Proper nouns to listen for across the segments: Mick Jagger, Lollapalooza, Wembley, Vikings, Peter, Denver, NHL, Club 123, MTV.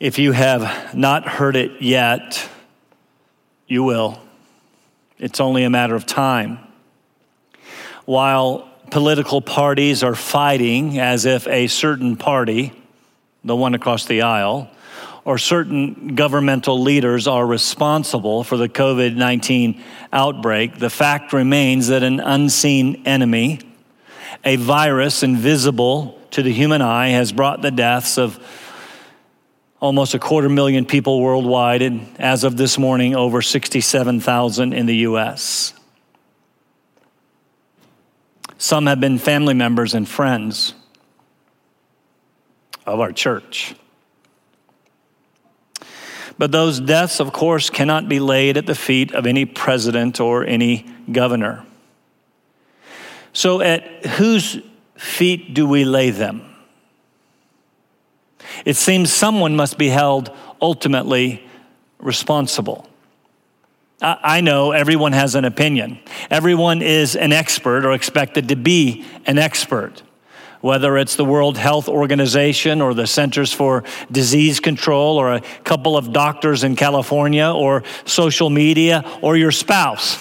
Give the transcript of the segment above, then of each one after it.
If you have not heard it yet, you will. It's only a matter of time. While political parties are fighting as if a certain party, the one across the aisle, or certain governmental leaders are responsible for the COVID-19 outbreak, the fact remains that an unseen enemy, a virus invisible to the human eye, has brought the deaths of almost 250,000 people worldwide, and as of this morning, over 67,000 in the U.S. Some have been family members and friends of our church. But those deaths, of course, cannot be laid at the feet of any president or any governor. So at whose feet do we lay them? It seems someone must be held ultimately responsible. I know everyone has an opinion. Everyone is an expert or expected to be an expert, whether it's the World Health Organization or the Centers for Disease Control or a couple of doctors in California or social media or your spouse.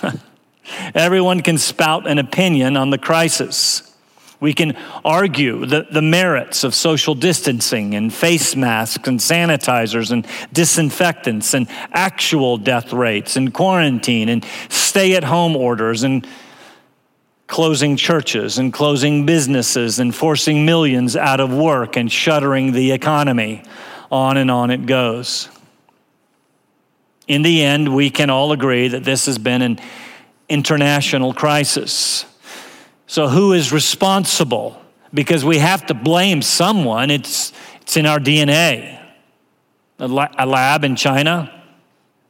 Everyone can spout an opinion on the crisis. We can argue the merits of social distancing and face masks and sanitizers and disinfectants and actual death rates and quarantine and stay-at-home orders and closing churches and closing businesses and forcing millions out of work and shuttering the economy. On it goes. In the end, we can all agree that this has been an international crisis. So who is responsible? Because we have to blame someone. It's in our DNA. A lab in China,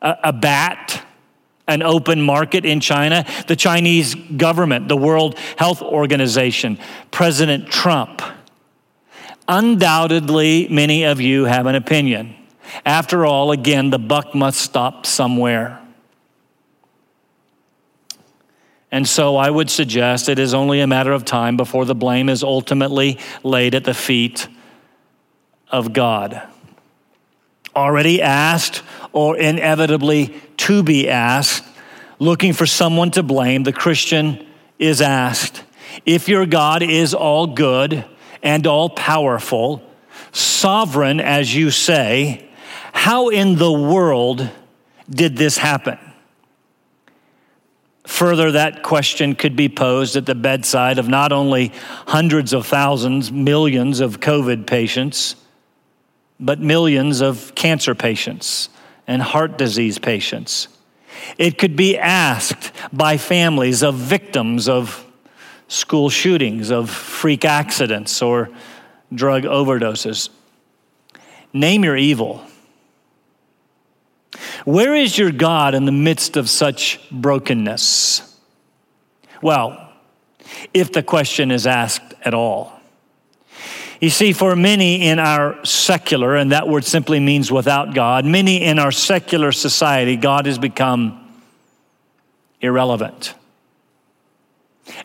a bat, an open market in China, the Chinese government, the World Health Organization, President Trump. Undoubtedly, many of you have an opinion. After all, again, the buck must stop somewhere. And so I would suggest it is only a matter of time before the blame is ultimately laid at the feet of God. Already asked or inevitably to be asked, looking for someone to blame, the Christian is asked, if your God is all good and all powerful, sovereign as you say, how in the world did this happen? Further, that question could be posed at the bedside of not only hundreds of thousands, millions of COVID patients, but millions of cancer patients and heart disease patients. It could be asked by families of victims of school shootings, of freak accidents, or drug overdoses. Name your evil. Where is your God in the midst of such brokenness? Well, if the question is asked at all. You see, for many in our secular, and that word simply means without God, many in our secular society, God has become irrelevant.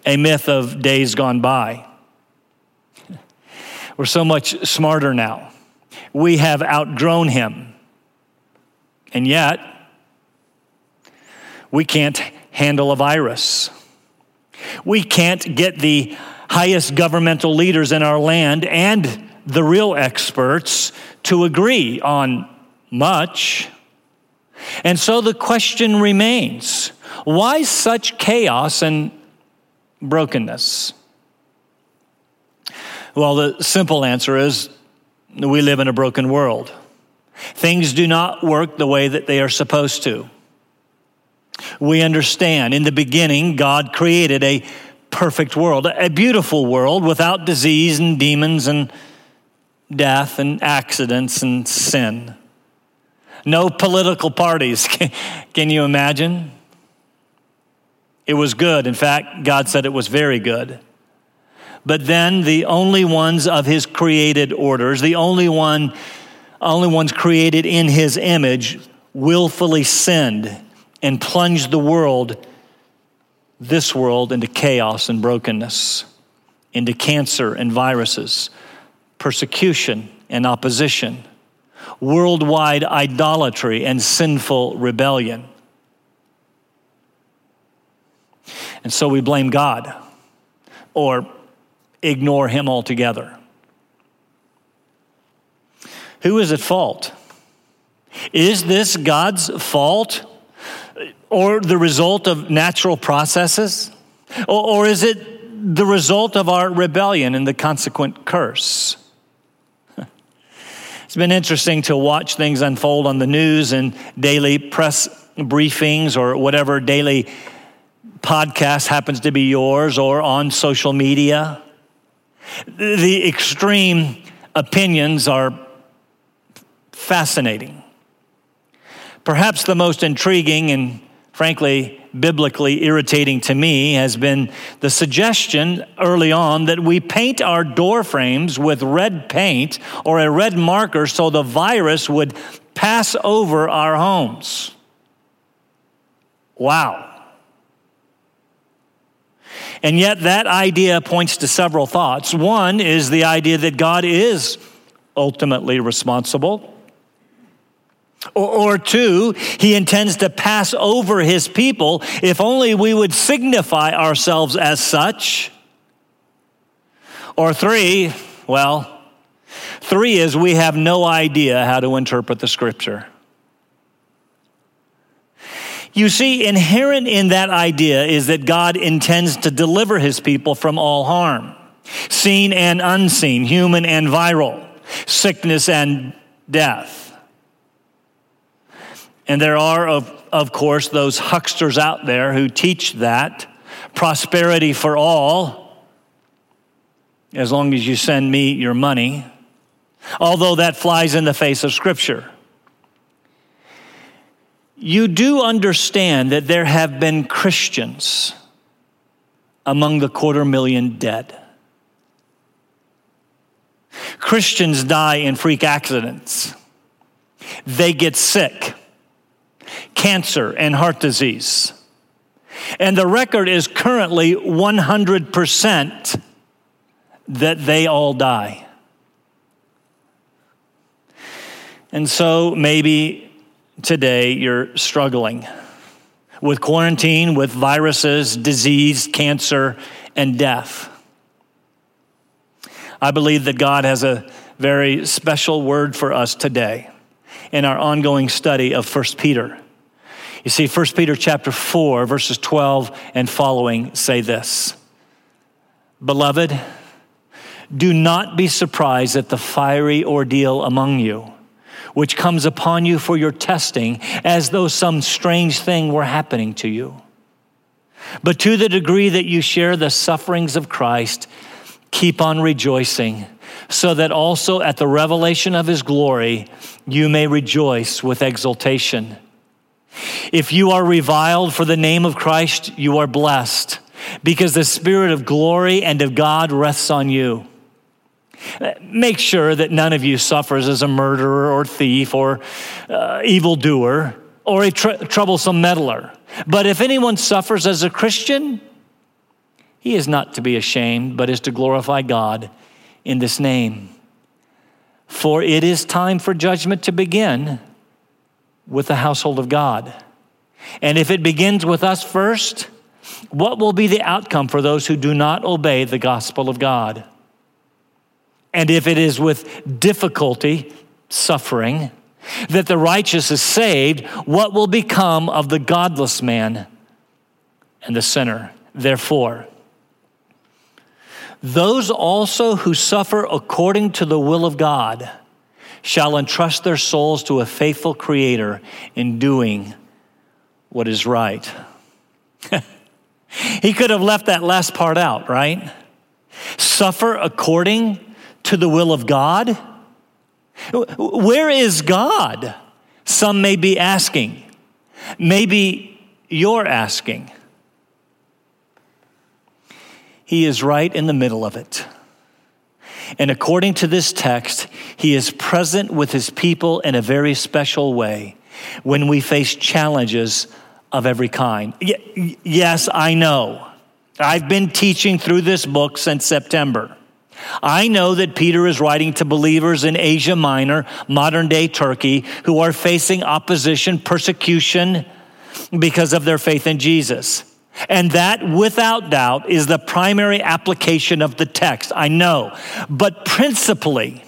A myth of days gone by. We're so much smarter now. We have outgrown him. And yet, we can't handle a virus. We can't get the highest governmental leaders in our land and the real experts to agree on much. And so the question remains, why such chaos and brokenness? Well, the simple answer is we live in a broken world. Things do not work the way that they are supposed to. We understand in the beginning, God created a perfect world, a beautiful world without disease and demons and death and accidents and sin. No political parties. Can you imagine? It was good. In fact, God said it was very good. But then the only ones of his created orders, the only ones created in his image, willfully sinned and plunged the world, this world, into chaos and brokenness, into cancer and viruses, persecution and opposition, worldwide idolatry and sinful rebellion. And so we blame God or ignore him altogether. Who is at fault? Is this God's fault or the result of natural processes? Or is it the result of our rebellion and the consequent curse? It's been interesting to watch things unfold on the news and daily press briefings or whatever daily podcast happens to be yours, or on social media. The extreme opinions are fascinating. Perhaps the most intriguing and, frankly, biblically irritating to me has been the suggestion early on that we paint our door frames with red paint or a red marker so the virus would pass over our homes. Wow. And yet that idea points to several thoughts. One is the idea that God is ultimately responsible. Or two, he intends to pass over his people if only we would signify ourselves as such. Or three is we have no idea how to interpret the scripture. You see, inherent in that idea is that God intends to deliver his people from all harm, seen and unseen, human and viral, sickness and death. And there are, of course, those hucksters out there who teach that prosperity for all, as long as you send me your money, although that flies in the face of Scripture. You do understand that there have been Christians among the 250,000 dead. Christians die in freak accidents. They get sick, cancer and heart disease. And the record is currently 100% that they all die. And so maybe today, you're struggling with quarantine, with viruses, disease, cancer, and death. I believe that God has a very special word for us today in our ongoing study of 1 Peter. You see, 1 Peter chapter 4, verses 12 and following say this: Beloved, do not be surprised at the fiery ordeal among you, which comes upon you for your testing, as though some strange thing were happening to you. But to the degree that you share the sufferings of Christ, keep on rejoicing, so that also at the revelation of his glory, you may rejoice with exultation. If you are reviled for the name of Christ, you are blessed, because the Spirit of glory and of God rests on you. Make sure that none of you suffers as a murderer or thief or evildoer or a troublesome meddler. But if anyone suffers as a Christian, he is not to be ashamed, but is to glorify God in this name. For it is time for judgment to begin with the household of God. And if it begins with us first, what will be the outcome for those who do not obey the gospel of God? And if it is with difficulty, suffering, that the righteous is saved, what will become of the godless man and the sinner? Therefore, those also who suffer according to the will of God shall entrust their souls to a faithful Creator in doing what is right. He could have left that last part out, right? Suffer according to the will of God? Where is God? Some may be asking. Maybe you're asking. He is right in the middle of it. And according to this text, he is present with his people in a very special way when we face challenges of every kind. Yes, I know. I've been teaching through this book since September. I know that Peter is writing to believers in Asia Minor, modern-day Turkey, who are facing opposition, persecution because of their faith in Jesus. And that, without doubt, is the primary application of the text, I know. But principally,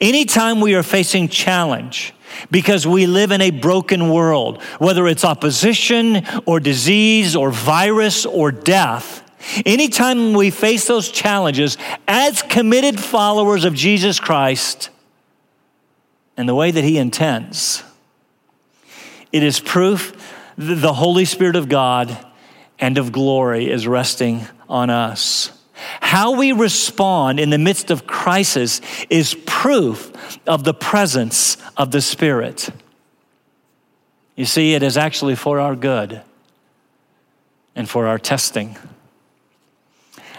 anytime we are facing challenge, because we live in a broken world, whether it's opposition or disease or virus or death, anytime we face those challenges as committed followers of Jesus Christ in the way that he intends, it is proof that the Holy Spirit of God and of glory is resting on us. How we respond in the midst of crisis is proof of the presence of the Spirit. You see, it is actually for our good and for our testing.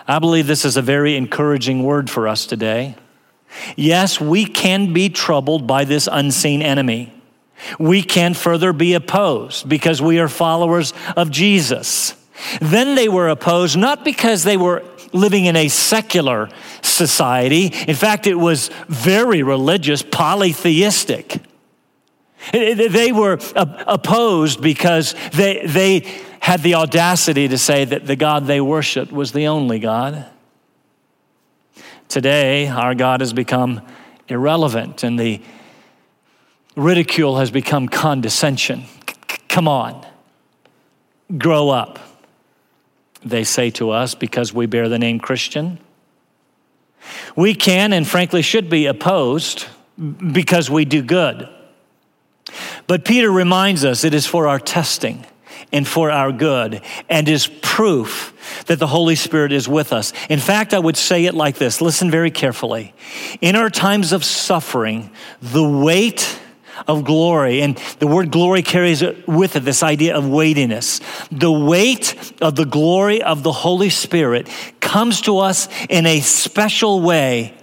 I believe this is a very encouraging word for us today. Yes, we can be troubled by this unseen enemy. We can further be opposed because we are followers of Jesus. Then they were opposed not because they were living in a secular society. In fact, it was very religious, polytheistic. They were opposed because they had the audacity to say that the God they worshiped was the only God. Today, our God has become irrelevant and the ridicule has become condescension. Come on, grow up, they say to us, because we bear the name Christian. We can and frankly should be opposed because we do good. But Peter reminds us it is for our testing and for our good and is proof that the Holy Spirit is with us. In fact, I would say it like this. Listen very carefully. In our times of suffering, the weight of glory, and the word glory carries with it this idea of weightiness. The weight of the glory of the Holy Spirit comes to us in a special way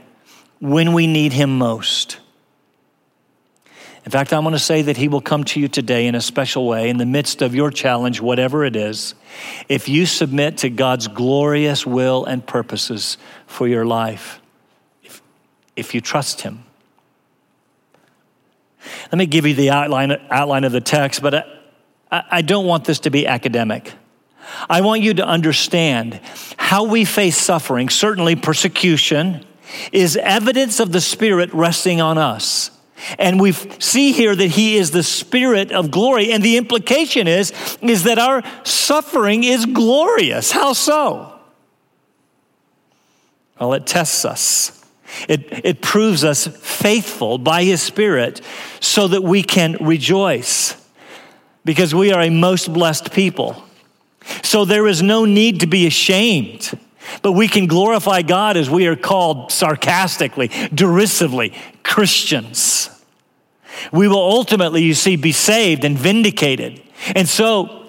when we need him most. In fact, I want to say that he will come to you today in a special way in the midst of your challenge, whatever it is, if you submit to God's glorious will and purposes for your life, if you trust him. Let me give you the outline of the text, but I don't want this to be academic. I want you to understand how we face suffering, certainly persecution, is evidence of the Spirit resting on us. And we see here that he is the Spirit of glory, and the implication is that our suffering is glorious. How so? Well, it tests us. It proves us faithful by his Spirit so that we can rejoice because we are a most blessed people. So there is no need to be ashamed, but we can glorify God as we are called sarcastically, derisively, Christians. We will ultimately, you see, be saved and vindicated. And so,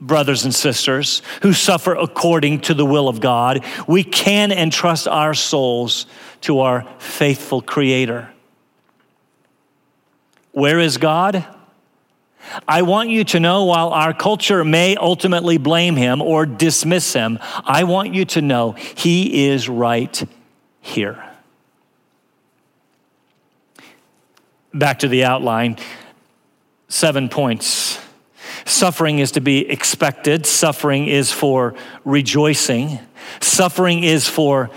brothers and sisters who suffer according to the will of God, we can entrust our souls to our faithful Creator. Where is God? I want you to know, while our culture may ultimately blame him or dismiss him, I want you to know he is right here. Back to the outline, 7 points. Suffering is to be expected. Suffering is for rejoicing. Suffering is for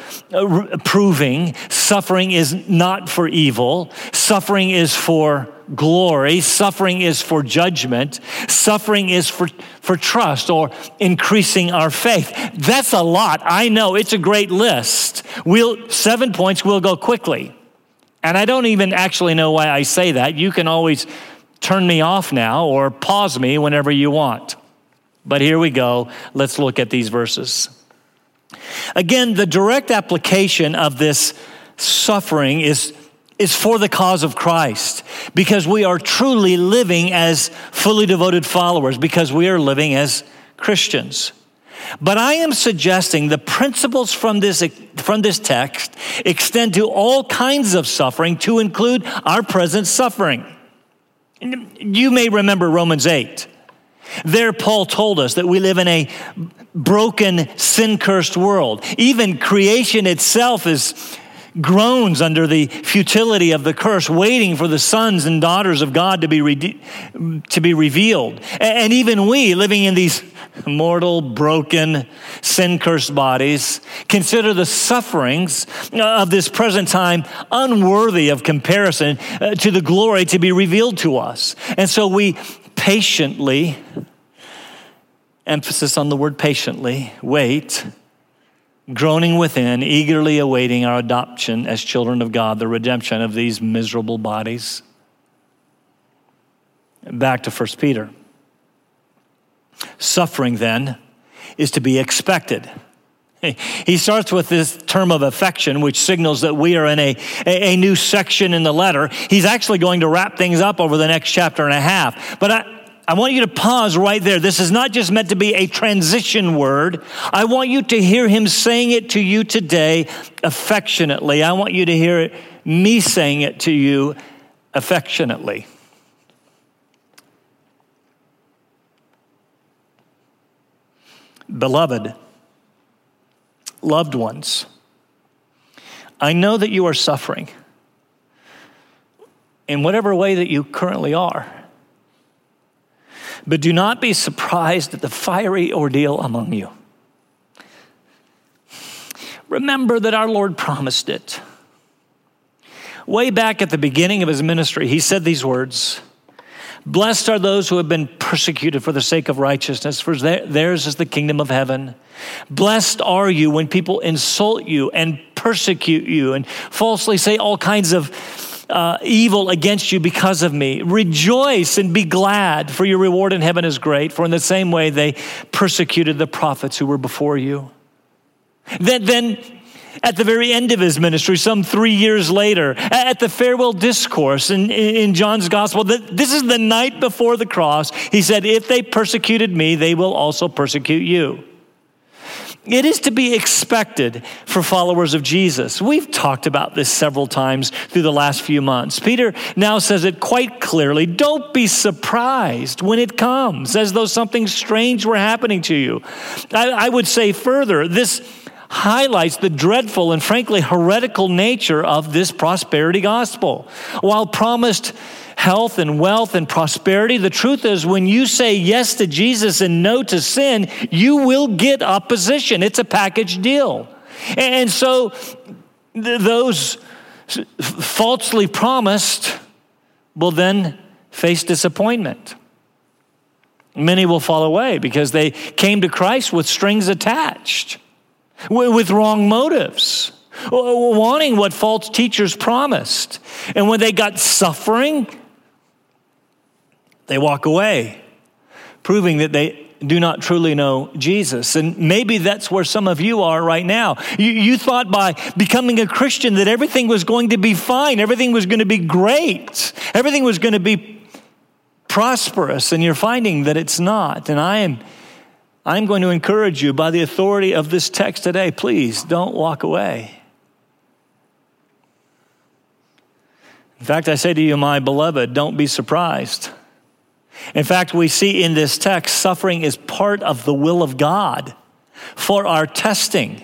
proving. Suffering is not for evil. Suffering is for glory. Suffering is for judgment. Suffering is for trust or increasing our faith. That's a lot. I know it's a great list. 7 points, we'll go quickly. And I don't even actually know why I say that. You can always turn me off now or pause me whenever you want. But here we go. Let's look at these verses. Again, the direct application of this suffering is for the cause of Christ, because we are truly living as fully devoted followers, because we are living as Christians. But I am suggesting the principles from this text extend to all kinds of suffering, to include our present suffering. You may remember Romans 8. There, Paul told us that we live in a broken, sin-cursed world. Even creation itself is groans under the futility of the curse, waiting for the sons and daughters of God to be revealed. And even we, living in these mortal, broken, sin-cursed bodies, consider the sufferings of this present time unworthy of comparison to the glory to be revealed to us. And so we patiently, emphasis on the word patiently, wait, groaning within, eagerly awaiting our adoption as children of God, the redemption of these miserable bodies. Back to 1 Peter. Suffering, then, is to be expected. He starts with this term of affection, which signals that we are in a new section in the letter. He's actually going to wrap things up over the next chapter and a half. But I want you to pause right there. This is not just meant to be a transition word. I want you to hear him saying it to you today affectionately. I want you to hear me saying it to you affectionately. Beloved, loved ones, I know that you are suffering in whatever way that you currently are. But do not be surprised at the fiery ordeal among you. Remember that our Lord promised it. Way back at the beginning of his ministry, he said these words, "Blessed are those who have been persecuted for the sake of righteousness, for theirs is the kingdom of heaven. Blessed are you when people insult you and persecute you and falsely say all kinds of evil against you because of me. Rejoice and be glad, for your reward in heaven is great, for in the same way they persecuted the prophets who were before you." Then at the very end of his ministry, some 3 years later, at the farewell discourse in John's gospel, this is the night before the cross, he said, "If they persecuted me, they will also persecute you." It is to be expected for followers of Jesus. We've talked about this several times through the last few months. Peter now says it quite clearly. Don't be surprised when it comes, as though something strange were happening to you. I would say further, this highlights the dreadful and frankly heretical nature of this prosperity gospel. While promised health and wealth and prosperity, the truth is when you say yes to Jesus and no to sin, you will get opposition. It's a package deal. And so those falsely promised will then face disappointment. Many will fall away because they came to Christ with strings attached, with wrong motives, wanting what false teachers promised. And when they got suffering, they walk away, proving that they do not truly know Jesus. And maybe that's where some of you are right now. You thought by becoming a Christian that everything was going to be fine, everything was going to be great, everything was going to be prosperous, and you're finding that it's not. And I'm going to encourage you by the authority of this text today, please don't walk away. In fact, I say to you, my beloved, don't be surprised. In fact, we see in this text, suffering is part of the will of God for our testing.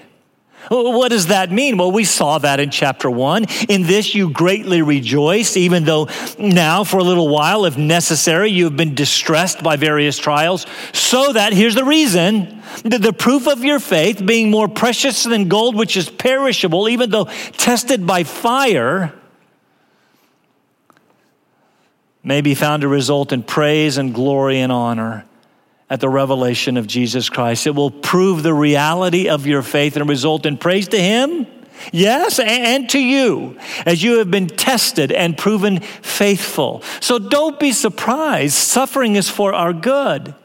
What does that mean? Well, we saw that in chapter 1. In this you greatly rejoice, even though now for a little while, if necessary, you have been distressed by various trials, so that, here's the reason, the proof of your faith, being more precious than gold, which is perishable, even though tested by fire, may be found to result in praise and glory and honor at the revelation of Jesus Christ. It will prove the reality of your faith and result in praise to him, yes, and to you, as you have been tested and proven faithful. So don't be surprised. Suffering is for our good.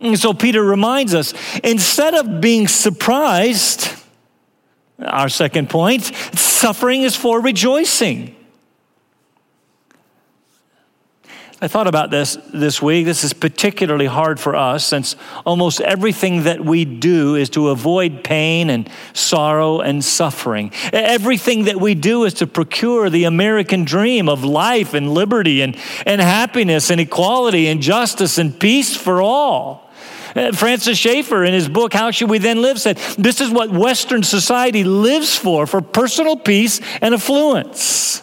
And so Peter reminds us, instead of being surprised, our second point, suffering is for rejoicing. I thought about this week. This is particularly hard for us since almost everything that we do is to avoid pain and sorrow and suffering. Everything that we do is to procure the American dream of life and liberty and happiness and equality and justice and peace for all. Francis Schaeffer, in his book, How Should We Then Live, said, this is what Western society lives for personal peace and affluence.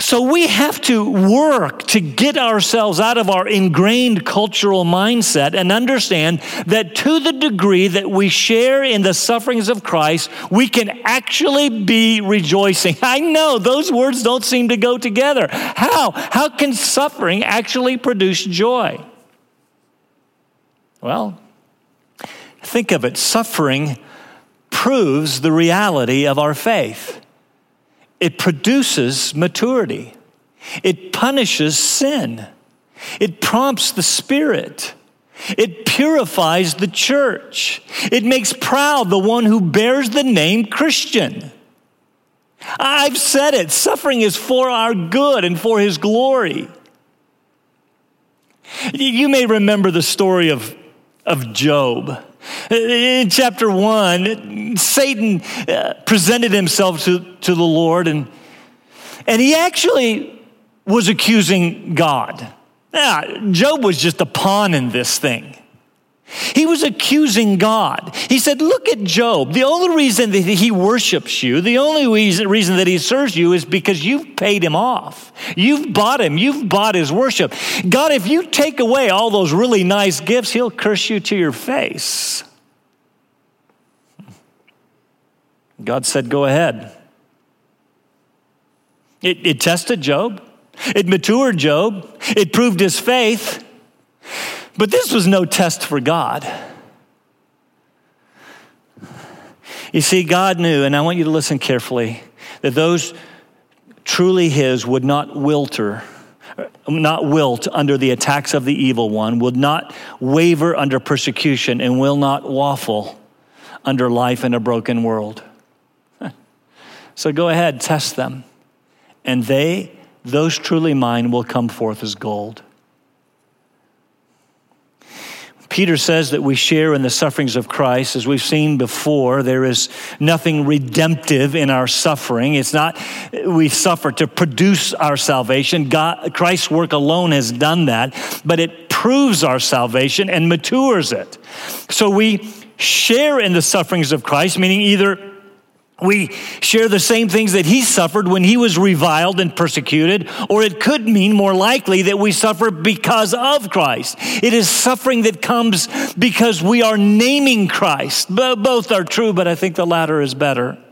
So we have to work to get ourselves out of our ingrained cultural mindset and understand that to the degree that we share in the sufferings of Christ, we can actually be rejoicing. I know those words don't seem to go together. How can suffering actually produce joy? Well, think of it. Suffering proves the reality of our faith. It produces maturity. It punishes sin. It prompts the Spirit. It purifies the church. It makes proud the one who bears the name Christian. I've said it. Suffering is for our good and for His glory. You may remember the story of Job. In chapter 1, Satan presented himself to the Lord, and he actually was accusing God. Job was just a pawn in this thing. He was accusing God. He said, look at Job. The only reason that he worships you, the only reason that he serves you is because you've paid him off. You've bought him. You've bought his worship. God, if you take away all those really nice gifts, he'll curse you to your face. God said, go ahead. It tested Job. It matured Job. It proved his faith. But this was no test for God. You see, God knew, and I want you to listen carefully, that those truly His would not wilt under the attacks of the evil one, would not waver under persecution, and will not waffle under life in a broken world. So go ahead, test them. And those truly mine, will come forth as gold. Peter says that we share in the sufferings of Christ. As we've seen before, there is nothing redemptive in our suffering. It's not we suffer to produce our salvation. Christ's work alone has done that, but it proves our salvation and matures it. So we share in the sufferings of Christ, meaning either we share the same things that He suffered when He was reviled and persecuted, or it could mean more likely that we suffer because of Christ. It is suffering that comes because we are naming Christ. Both are true, but I think the latter is better.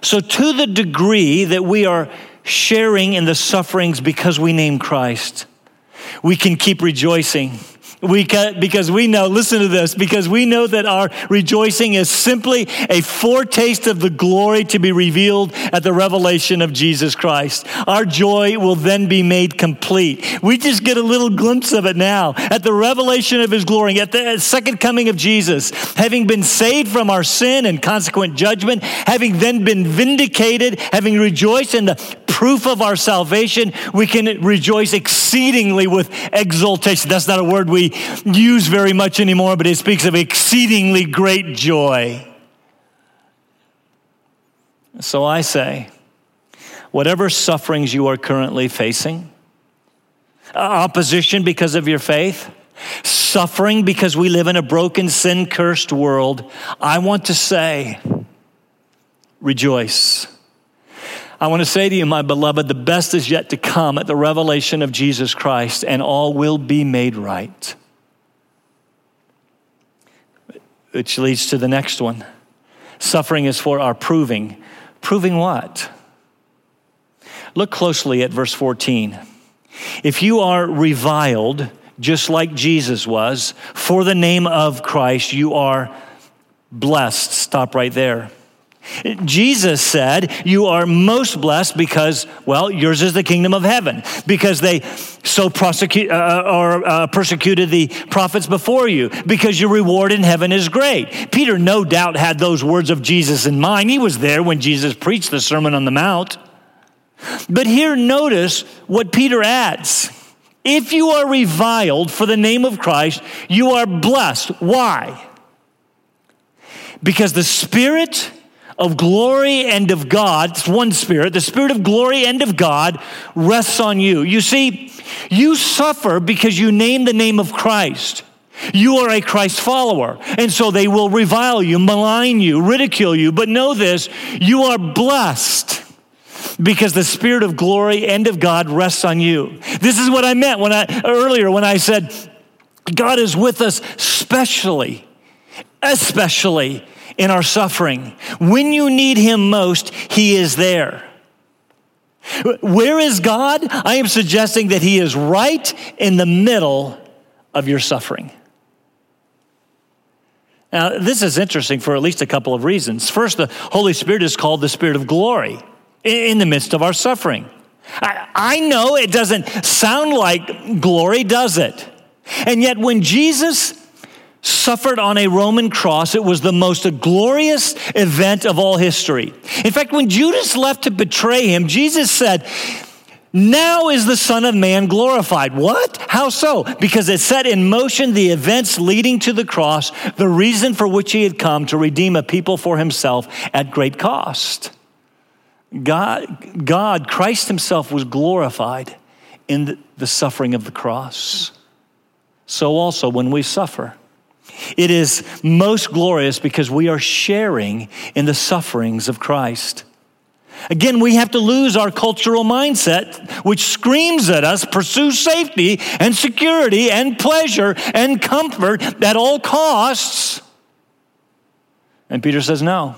So to the degree that we are sharing in the sufferings because we name Christ, we can keep rejoicing. Because we know that our rejoicing is simply a foretaste of the glory to be revealed at the revelation of Jesus Christ. Our joy will then be made complete. We just get a little glimpse of it now at the revelation of His glory, at the second coming of Jesus, having been saved from our sin and consequent judgment, having then been vindicated, having rejoiced in the proof of our salvation, we can rejoice exceedingly with exultation. That's not a word we use very much anymore, but it speaks of exceedingly great joy. So I say, whatever sufferings you are currently facing, opposition because of your faith, suffering because we live in a broken, sin-cursed world, I want to say, rejoice. I want to say to you, my beloved, the best is yet to come at the revelation of Jesus Christ, and all will be made right. Which leads to the next one. Suffering is for our proving. Proving what? Look closely at verse 14. If you are reviled, just like Jesus was, for the name of Christ, you are blessed. Stop right there. Jesus said, you are most blessed because, well, yours is the kingdom of heaven, because they so persecuted the prophets before you, because your reward in heaven is great. Peter no doubt had those words of Jesus in mind. He was there when Jesus preached the Sermon on the Mount. But here, notice what Peter adds. If you are reviled for the name of Christ, you are blessed. Why? Because the Spirit of glory and of God, it's one Spirit, the Spirit of glory and of God rests on you. You see, you suffer because you name the name of Christ. You are a Christ follower, and so they will revile you, malign you, ridicule you. But know this, you are blessed because the Spirit of glory and of God rests on you. This is what I meant when I said, God is with us especially in our suffering. When you need him most, he is there. Where is God? I am suggesting that he is right in the middle of your suffering. Now, this is interesting for at least a couple of reasons. First, the Holy Spirit is called the Spirit of glory in the midst of our suffering. I know it doesn't sound like glory, does it? And yet when Jesus suffered on a Roman cross, it was the most glorious event of all history. In fact, when Judas left to betray him, Jesus said, "Now is the Son of Man glorified." What? How so? Because it set in motion the events leading to the cross, the reason for which he had come to redeem a people for himself at great cost. God, Christ himself was glorified in the suffering of the cross. So also when we suffer, it is most glorious because we are sharing in the sufferings of Christ. Again, we have to lose our cultural mindset, which screams at us, pursue safety and security and pleasure and comfort at all costs. And Peter says, no,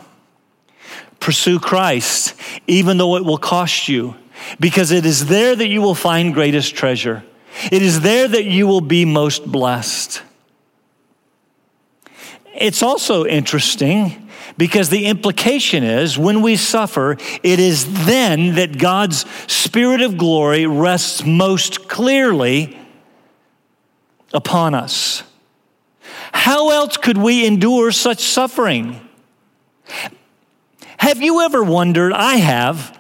pursue Christ, even though it will cost you, because it is there that you will find greatest treasure. It is there that you will be most blessed. It's also interesting because the implication is when we suffer, it is then that God's Spirit of glory rests most clearly upon us. How else could we endure such suffering? Have you ever wondered, I have,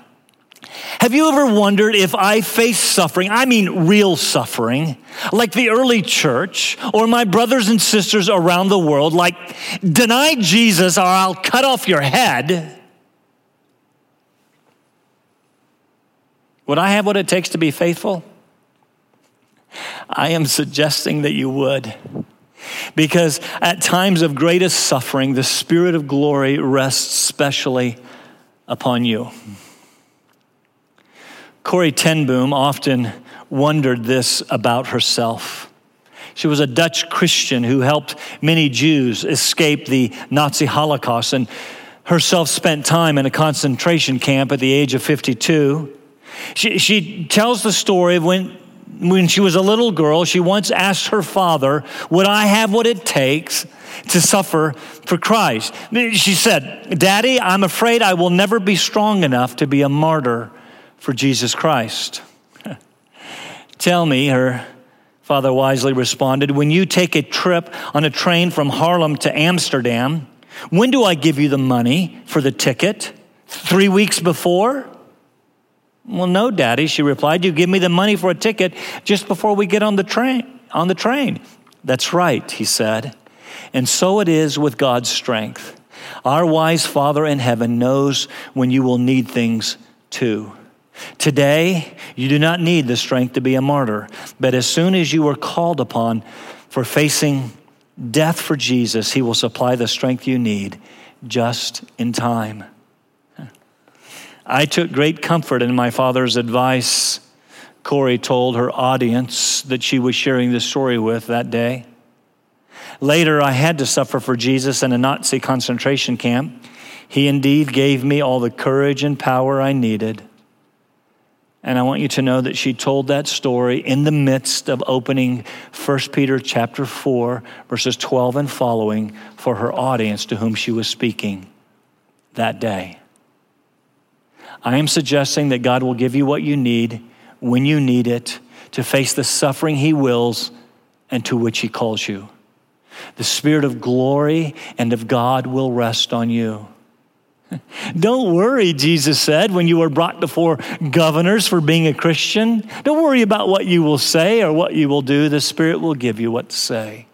if I face suffering, I mean real suffering, like the early church or my brothers and sisters around the world, like deny Jesus or I'll cut off your head. Would I have what it takes to be faithful? I am suggesting that you would. Because at times of greatest suffering, the Spirit of glory rests specially upon you. Corrie Ten Boom often wondered this about herself. She was a Dutch Christian who helped many Jews escape the Nazi Holocaust and herself spent time in a concentration camp at the age of 52. She tells the story of when she was a little girl, she once asked her father, "Would I have what it takes to suffer for Christ?" She said, "Daddy, I'm afraid I will never be strong enough to be a martyr for Jesus Christ." "Tell me," her father wisely responded, "when you take a trip on a train from Harlem to Amsterdam, when do I give you the money for the ticket? 3 weeks before?" "Well, no, Daddy," she replied, "you give me the money for a ticket just before we get on the train." "That's right," he said. And so it is with God's strength. Our wise Father in heaven knows when you will need things too. Today, you do not need the strength to be a martyr, but as soon as you are called upon for facing death for Jesus, he will supply the strength you need just in time. I took great comfort in my father's advice, Corrie told her audience that she was sharing this story with that day. Later, I had to suffer for Jesus in a Nazi concentration camp. He indeed gave me all the courage and power I needed. And I want you to know that she told that story in the midst of opening 1 Peter chapter 4, verses 12 and following for her audience to whom she was speaking that day. I am suggesting that God will give you what you need when you need it to face the suffering he wills and to which he calls you. The Spirit of glory and of God will rest on you. Don't worry, Jesus said, when you were brought before governors for being a Christian. Don't worry about what you will say or what you will do. The Spirit will give you what to say.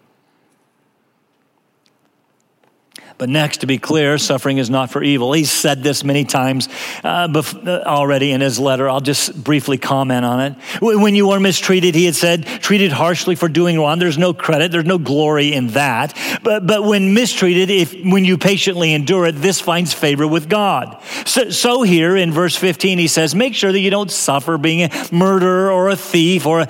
But next, to be clear, suffering is not for evil. He's said this many times already in his letter. I'll just briefly comment on it. When you are mistreated, he had said, treated harshly for doing wrong. There's no credit. There's no glory in that. But when mistreated, when you patiently endure it, this finds favor with God. So here in verse 15, he says, make sure that you don't suffer being a murderer or a thief or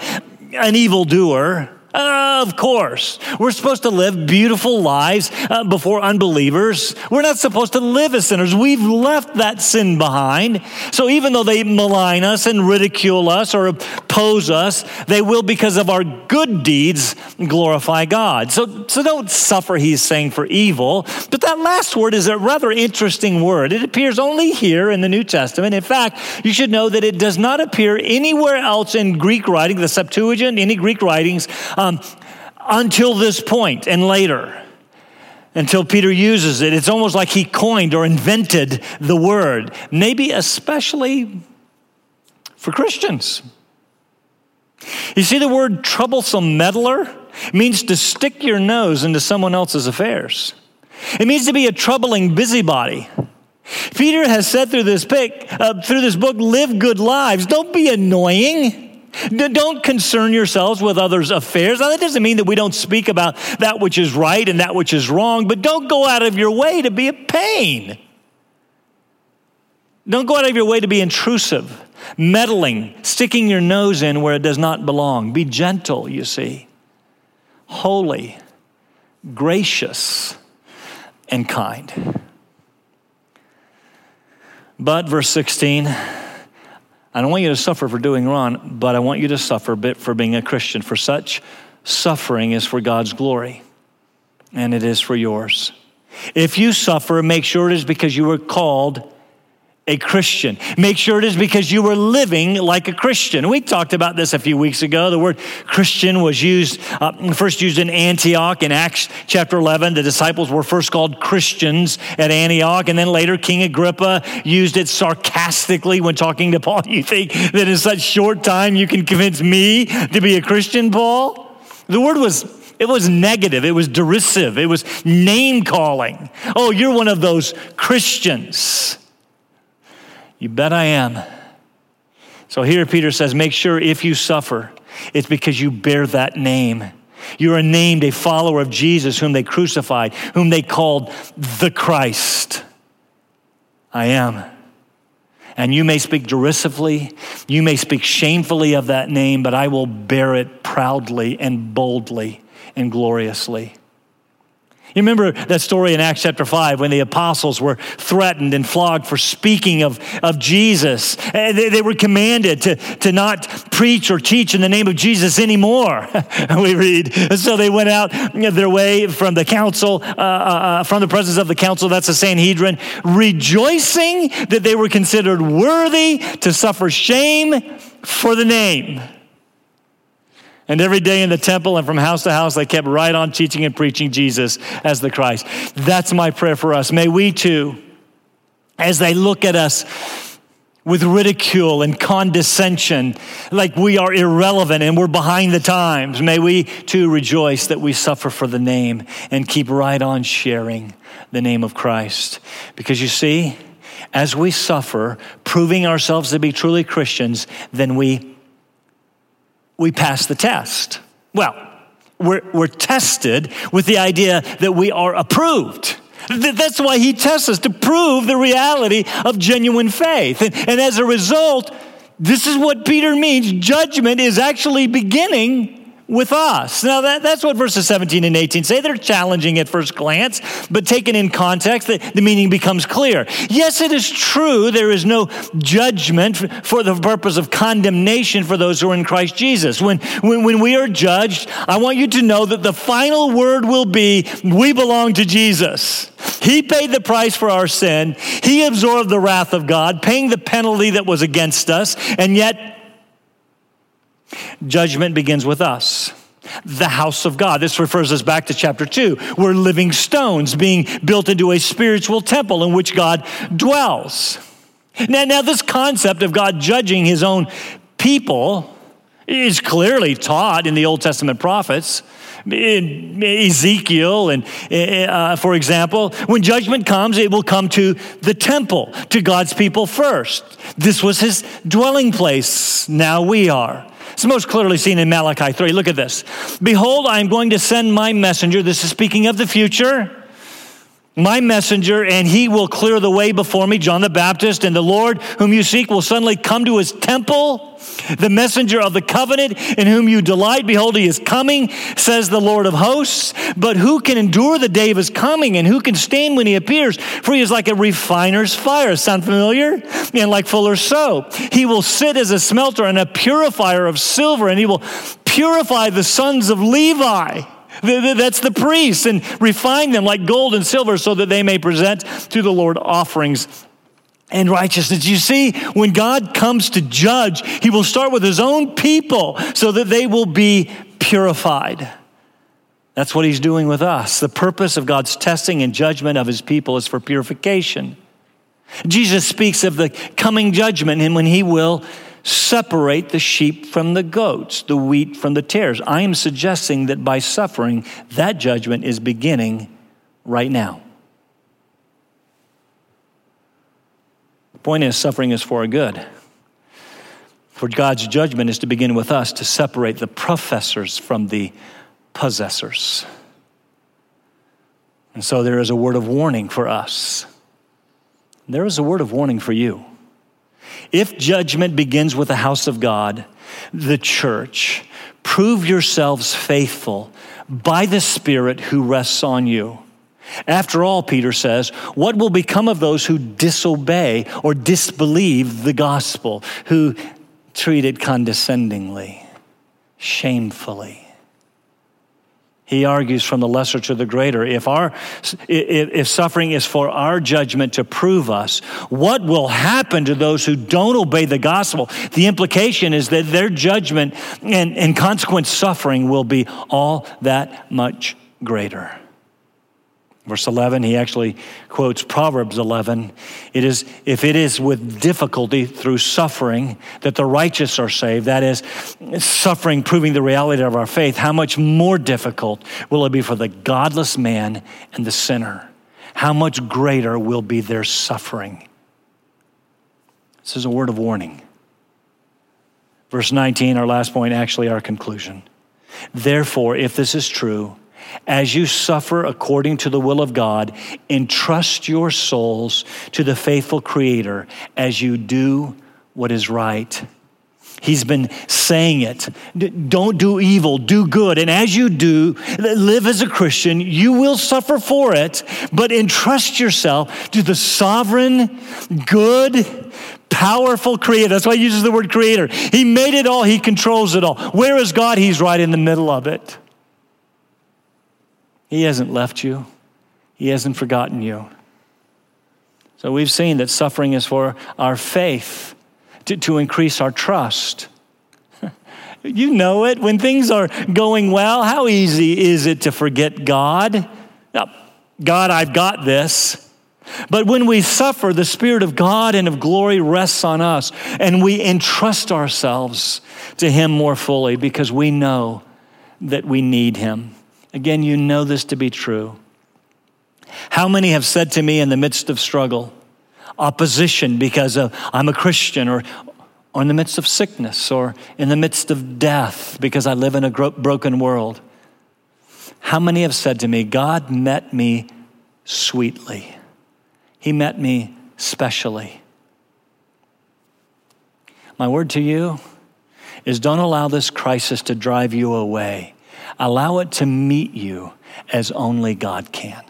an evildoer. Of course. We're supposed to live beautiful lives before unbelievers. We're not supposed to live as sinners. We've left that sin behind. So even though they malign us and ridicule us or oppose us, they will, because of our good deeds, glorify God. So don't suffer, he's saying, for evil. But that last word is a rather interesting word. It appears only here in the New Testament. In fact, you should know that it does not appear anywhere else in Greek writing, the Septuagint, any Greek writings, until this point and later, until Peter uses it. It's almost like he coined or invented the word, maybe especially for Christians. You see, the word troublesome meddler means to stick your nose into someone else's affairs. It means to be a troubling busybody. Peter has said through this book, live good lives. Don't be annoying. Don't concern yourselves with others' affairs. Now, that doesn't mean that we don't speak about that which is right and that which is wrong, but don't go out of your way to be a pain. Don't go out of your way to be intrusive, meddling, sticking your nose in where it does not belong. Be gentle, you see, holy, gracious, and kind. But, verse 16, I don't want you to suffer for doing wrong, but I want you to suffer for being a Christian. For such suffering is for God's glory, and it is for yours. If you suffer, make sure it is because you were called a Christian. Make sure it is because you were living like a Christian. We talked about this a few weeks ago. The word Christian was first used in Antioch in Acts chapter 11. The disciples were first called Christians at Antioch, and then later King Agrippa used it sarcastically when talking to Paul. You think that in such short time you can convince me to be a Christian, Paul? The word was negative. It was derisive. It was name-calling. Oh, you're one of those Christians. You bet I am. So here Peter says, make sure if you suffer, it's because you bear that name. You are named a follower of Jesus, whom they crucified, whom they called the Christ. I am. And you may speak derisively, you may speak shamefully of that name, but I will bear it proudly and boldly and gloriously. You remember that story in Acts chapter 5 when the apostles were threatened and flogged for speaking of Jesus. They were commanded to not preach or teach in the name of Jesus anymore, we read. So they went out their way from the council, from the presence of the council, that's the Sanhedrin, rejoicing that they were considered worthy to suffer shame for the name. And every day in the temple and from house to house, they kept right on teaching and preaching Jesus as the Christ. That's my prayer for us. May we too, as they look at us with ridicule and condescension, like we are irrelevant and we're behind the times, may we too rejoice that we suffer for the name and keep right on sharing the name of Christ. Because you see, as we suffer, proving ourselves to be truly Christians, then we pass the test. Well, we're tested with the idea that we are approved. That's why he tests us, to prove the reality of genuine faith. And as a result, this is what Peter means. Judgment is actually beginning with us. Now, that's what verses 17 and 18 say. They're challenging at first glance, but taken in context, the meaning becomes clear. Yes, it is true, there is no judgment for the purpose of condemnation for those who are in Christ Jesus. When we are judged, I want you to know that the final word will be, we belong to Jesus. He paid the price for our sin. He absorbed the wrath of God, paying the penalty that was against us, and yet judgment begins with us. the house of God. This refers us back to chapter 2. We're living stones being built into a spiritual temple in which God dwells. Now this concept of God judging his own people is clearly taught in the Old Testament prophets. In Ezekiel, and for example, when judgment comes, it will come to the temple, to God's people first. This was his dwelling place. Now we are. It's most clearly seen in Malachi 3. Look at this. Behold, I am going to send my messenger. This is speaking of the future. My messenger, and he will clear the way before me, John the Baptist, and the Lord whom you seek will suddenly come to his temple, the messenger of the covenant in whom you delight. Behold, he is coming, says the Lord of hosts. But who can endure the day of his coming, and who can stand when he appears? For he is like a refiner's fire. Sound familiar? And like fuller's soap. He will sit as a smelter and a purifier of silver, and he will purify the sons of Levi. That's the priests, and refine them like gold and silver so that they may present to the Lord offerings and righteousness. You see, when God comes to judge, he will start with his own people so that they will be purified. That's what he's doing with us. The purpose of God's testing and judgment of his people is for purification. Jesus speaks of the coming judgment and when he will separate the sheep from the goats, the wheat from the tares. I am suggesting that by suffering, that judgment is beginning right now. The point is, suffering is for our good. For God's judgment is to begin with us, to separate the professors from the possessors. And so there is a word of warning for us. There is a word of warning for you. If judgment begins with the house of God, the church, prove yourselves faithful by the Spirit who rests on you. After all, Peter says, what will become of those who disobey or disbelieve the gospel, who treat it condescendingly, shamefully? He argues from the lesser to the greater. If suffering is for our judgment to prove us, what will happen to those who don't obey the gospel? The implication is that their judgment and consequent suffering will be all that much greater. Verse 11, he actually quotes Proverbs 11. If it is with difficulty through suffering that the righteous are saved, that is, suffering proving the reality of our faith, how much more difficult will it be for the godless man and the sinner? How much greater will be their suffering? This is a word of warning. Verse 19, our last point, actually our conclusion. Therefore, if this is true, as you suffer according to the will of God, entrust your souls to the faithful Creator as you do what is right. He's been saying it. Don't do evil, do good. And as you do, live as a Christian, you will suffer for it, but entrust yourself to the sovereign, good, powerful Creator. That's why he uses the word Creator. He made it all. He controls it all. Where is God? He's right in the middle of it. He hasn't left you. He hasn't forgotten you. So we've seen that suffering is for our faith, to increase our trust. You know it. When things are going well, how easy is it to forget God? Now, God, I've got this. But when we suffer, the Spirit of God and of glory rests on us, and we entrust ourselves to him more fully because we know that we need him. Again, you know this to be true. How many have said to me in the midst of struggle, opposition because of I'm a Christian, or in the midst of sickness, or in the midst of death because I live in a broken world. How many have said to me, God met me sweetly. He met me specially. My word to you is don't allow this crisis to drive you away. Allow it to meet you as only God can.